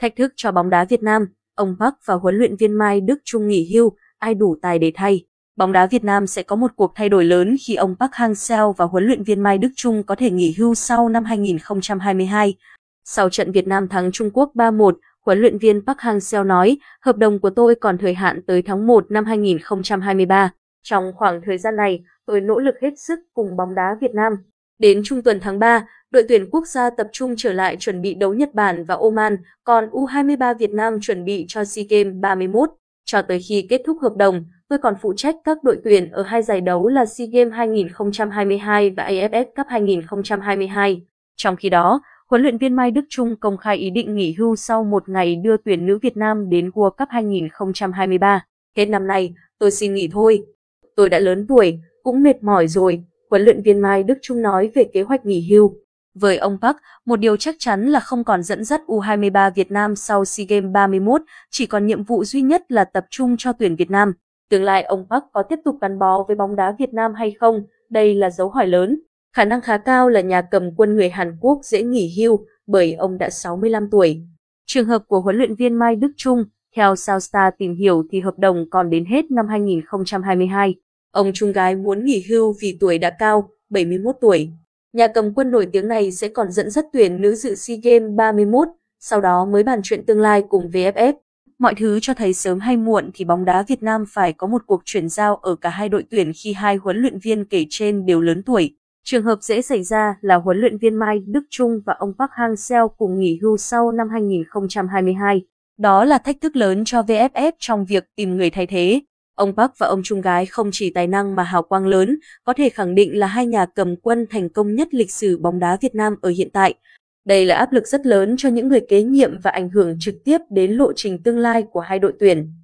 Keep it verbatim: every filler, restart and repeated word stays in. Thách thức cho bóng đá Việt Nam, ông Park và huấn luyện viên Mai Đức Chung nghỉ hưu, ai đủ tài để thay. Bóng đá Việt Nam sẽ có một cuộc thay đổi lớn khi ông Park Hang-seo và huấn luyện viên Mai Đức Chung có thể nghỉ hưu sau năm hai nghìn không trăm hai mươi hai. Sau trận Việt Nam thắng Trung Quốc ba một, huấn luyện viên Park Hang-seo nói, hợp đồng của tôi còn thời hạn tới tháng một năm hai nghìn không trăm hai mươi ba. Trong khoảng thời gian này, tôi nỗ lực hết sức cùng bóng đá Việt Nam. Đến trung tuần tháng ba, đội tuyển quốc gia tập trung trở lại chuẩn bị đấu Nhật Bản và Oman, còn U hai mươi ba Việt Nam chuẩn bị cho SEA Games ba mươi mốt. Cho tới khi kết thúc hợp đồng, tôi còn phụ trách các đội tuyển ở hai giải đấu là SEA Games hai nghìn không trăm hai mươi hai và a ép ép Cup hai nghìn không trăm hai mươi hai. Trong khi đó, huấn luyện viên Mai Đức Chung công khai ý định nghỉ hưu sau một ngày đưa tuyển nữ Việt Nam đến World Cup hai nghìn không trăm hai mươi ba. Hết năm nay, tôi xin nghỉ thôi. Tôi đã lớn tuổi, cũng mệt mỏi rồi, huấn luyện viên Mai Đức Chung nói về kế hoạch nghỉ hưu. Với ông Park, một điều chắc chắn là không còn dẫn dắt U hai mươi ba Việt Nam sau SEA Games ba mươi mốt, chỉ còn nhiệm vụ duy nhất là tập trung cho tuyển Việt Nam. Tương lai ông Park có tiếp tục gắn bó với bóng đá Việt Nam hay không, đây là dấu hỏi lớn. Khả năng khá cao là nhà cầm quân người Hàn Quốc dễ nghỉ hưu bởi ông đã sáu mươi lăm tuổi. Trường hợp của huấn luyện viên Mai Đức Chung, theo South Star tìm hiểu thì hợp đồng còn đến hết năm hai nghìn không trăm hai mươi hai. Ông Chung gái muốn nghỉ hưu vì tuổi đã cao, bảy mươi mốt tuổi. Nhà cầm quân nổi tiếng này sẽ còn dẫn dắt tuyển nữ dự SEA Games ba mươi mốt, sau đó mới bàn chuyện tương lai cùng vê ép ép. Mọi thứ cho thấy sớm hay muộn thì bóng đá Việt Nam phải có một cuộc chuyển giao ở cả hai đội tuyển khi hai huấn luyện viên kể trên đều lớn tuổi. Trường hợp dễ xảy ra là huấn luyện viên Mai Đức Chung và ông Park Hang-seo cùng nghỉ hưu sau năm hai nghìn không trăm hai mươi hai. Đó là thách thức lớn cho vê ép ép trong việc tìm người thay thế. Ông Park và ông Chung gái không chỉ tài năng mà hào quang lớn, có thể khẳng định là hai nhà cầm quân thành công nhất lịch sử bóng đá Việt Nam ở hiện tại. Đây là áp lực rất lớn cho những người kế nhiệm và ảnh hưởng trực tiếp đến lộ trình tương lai của hai đội tuyển.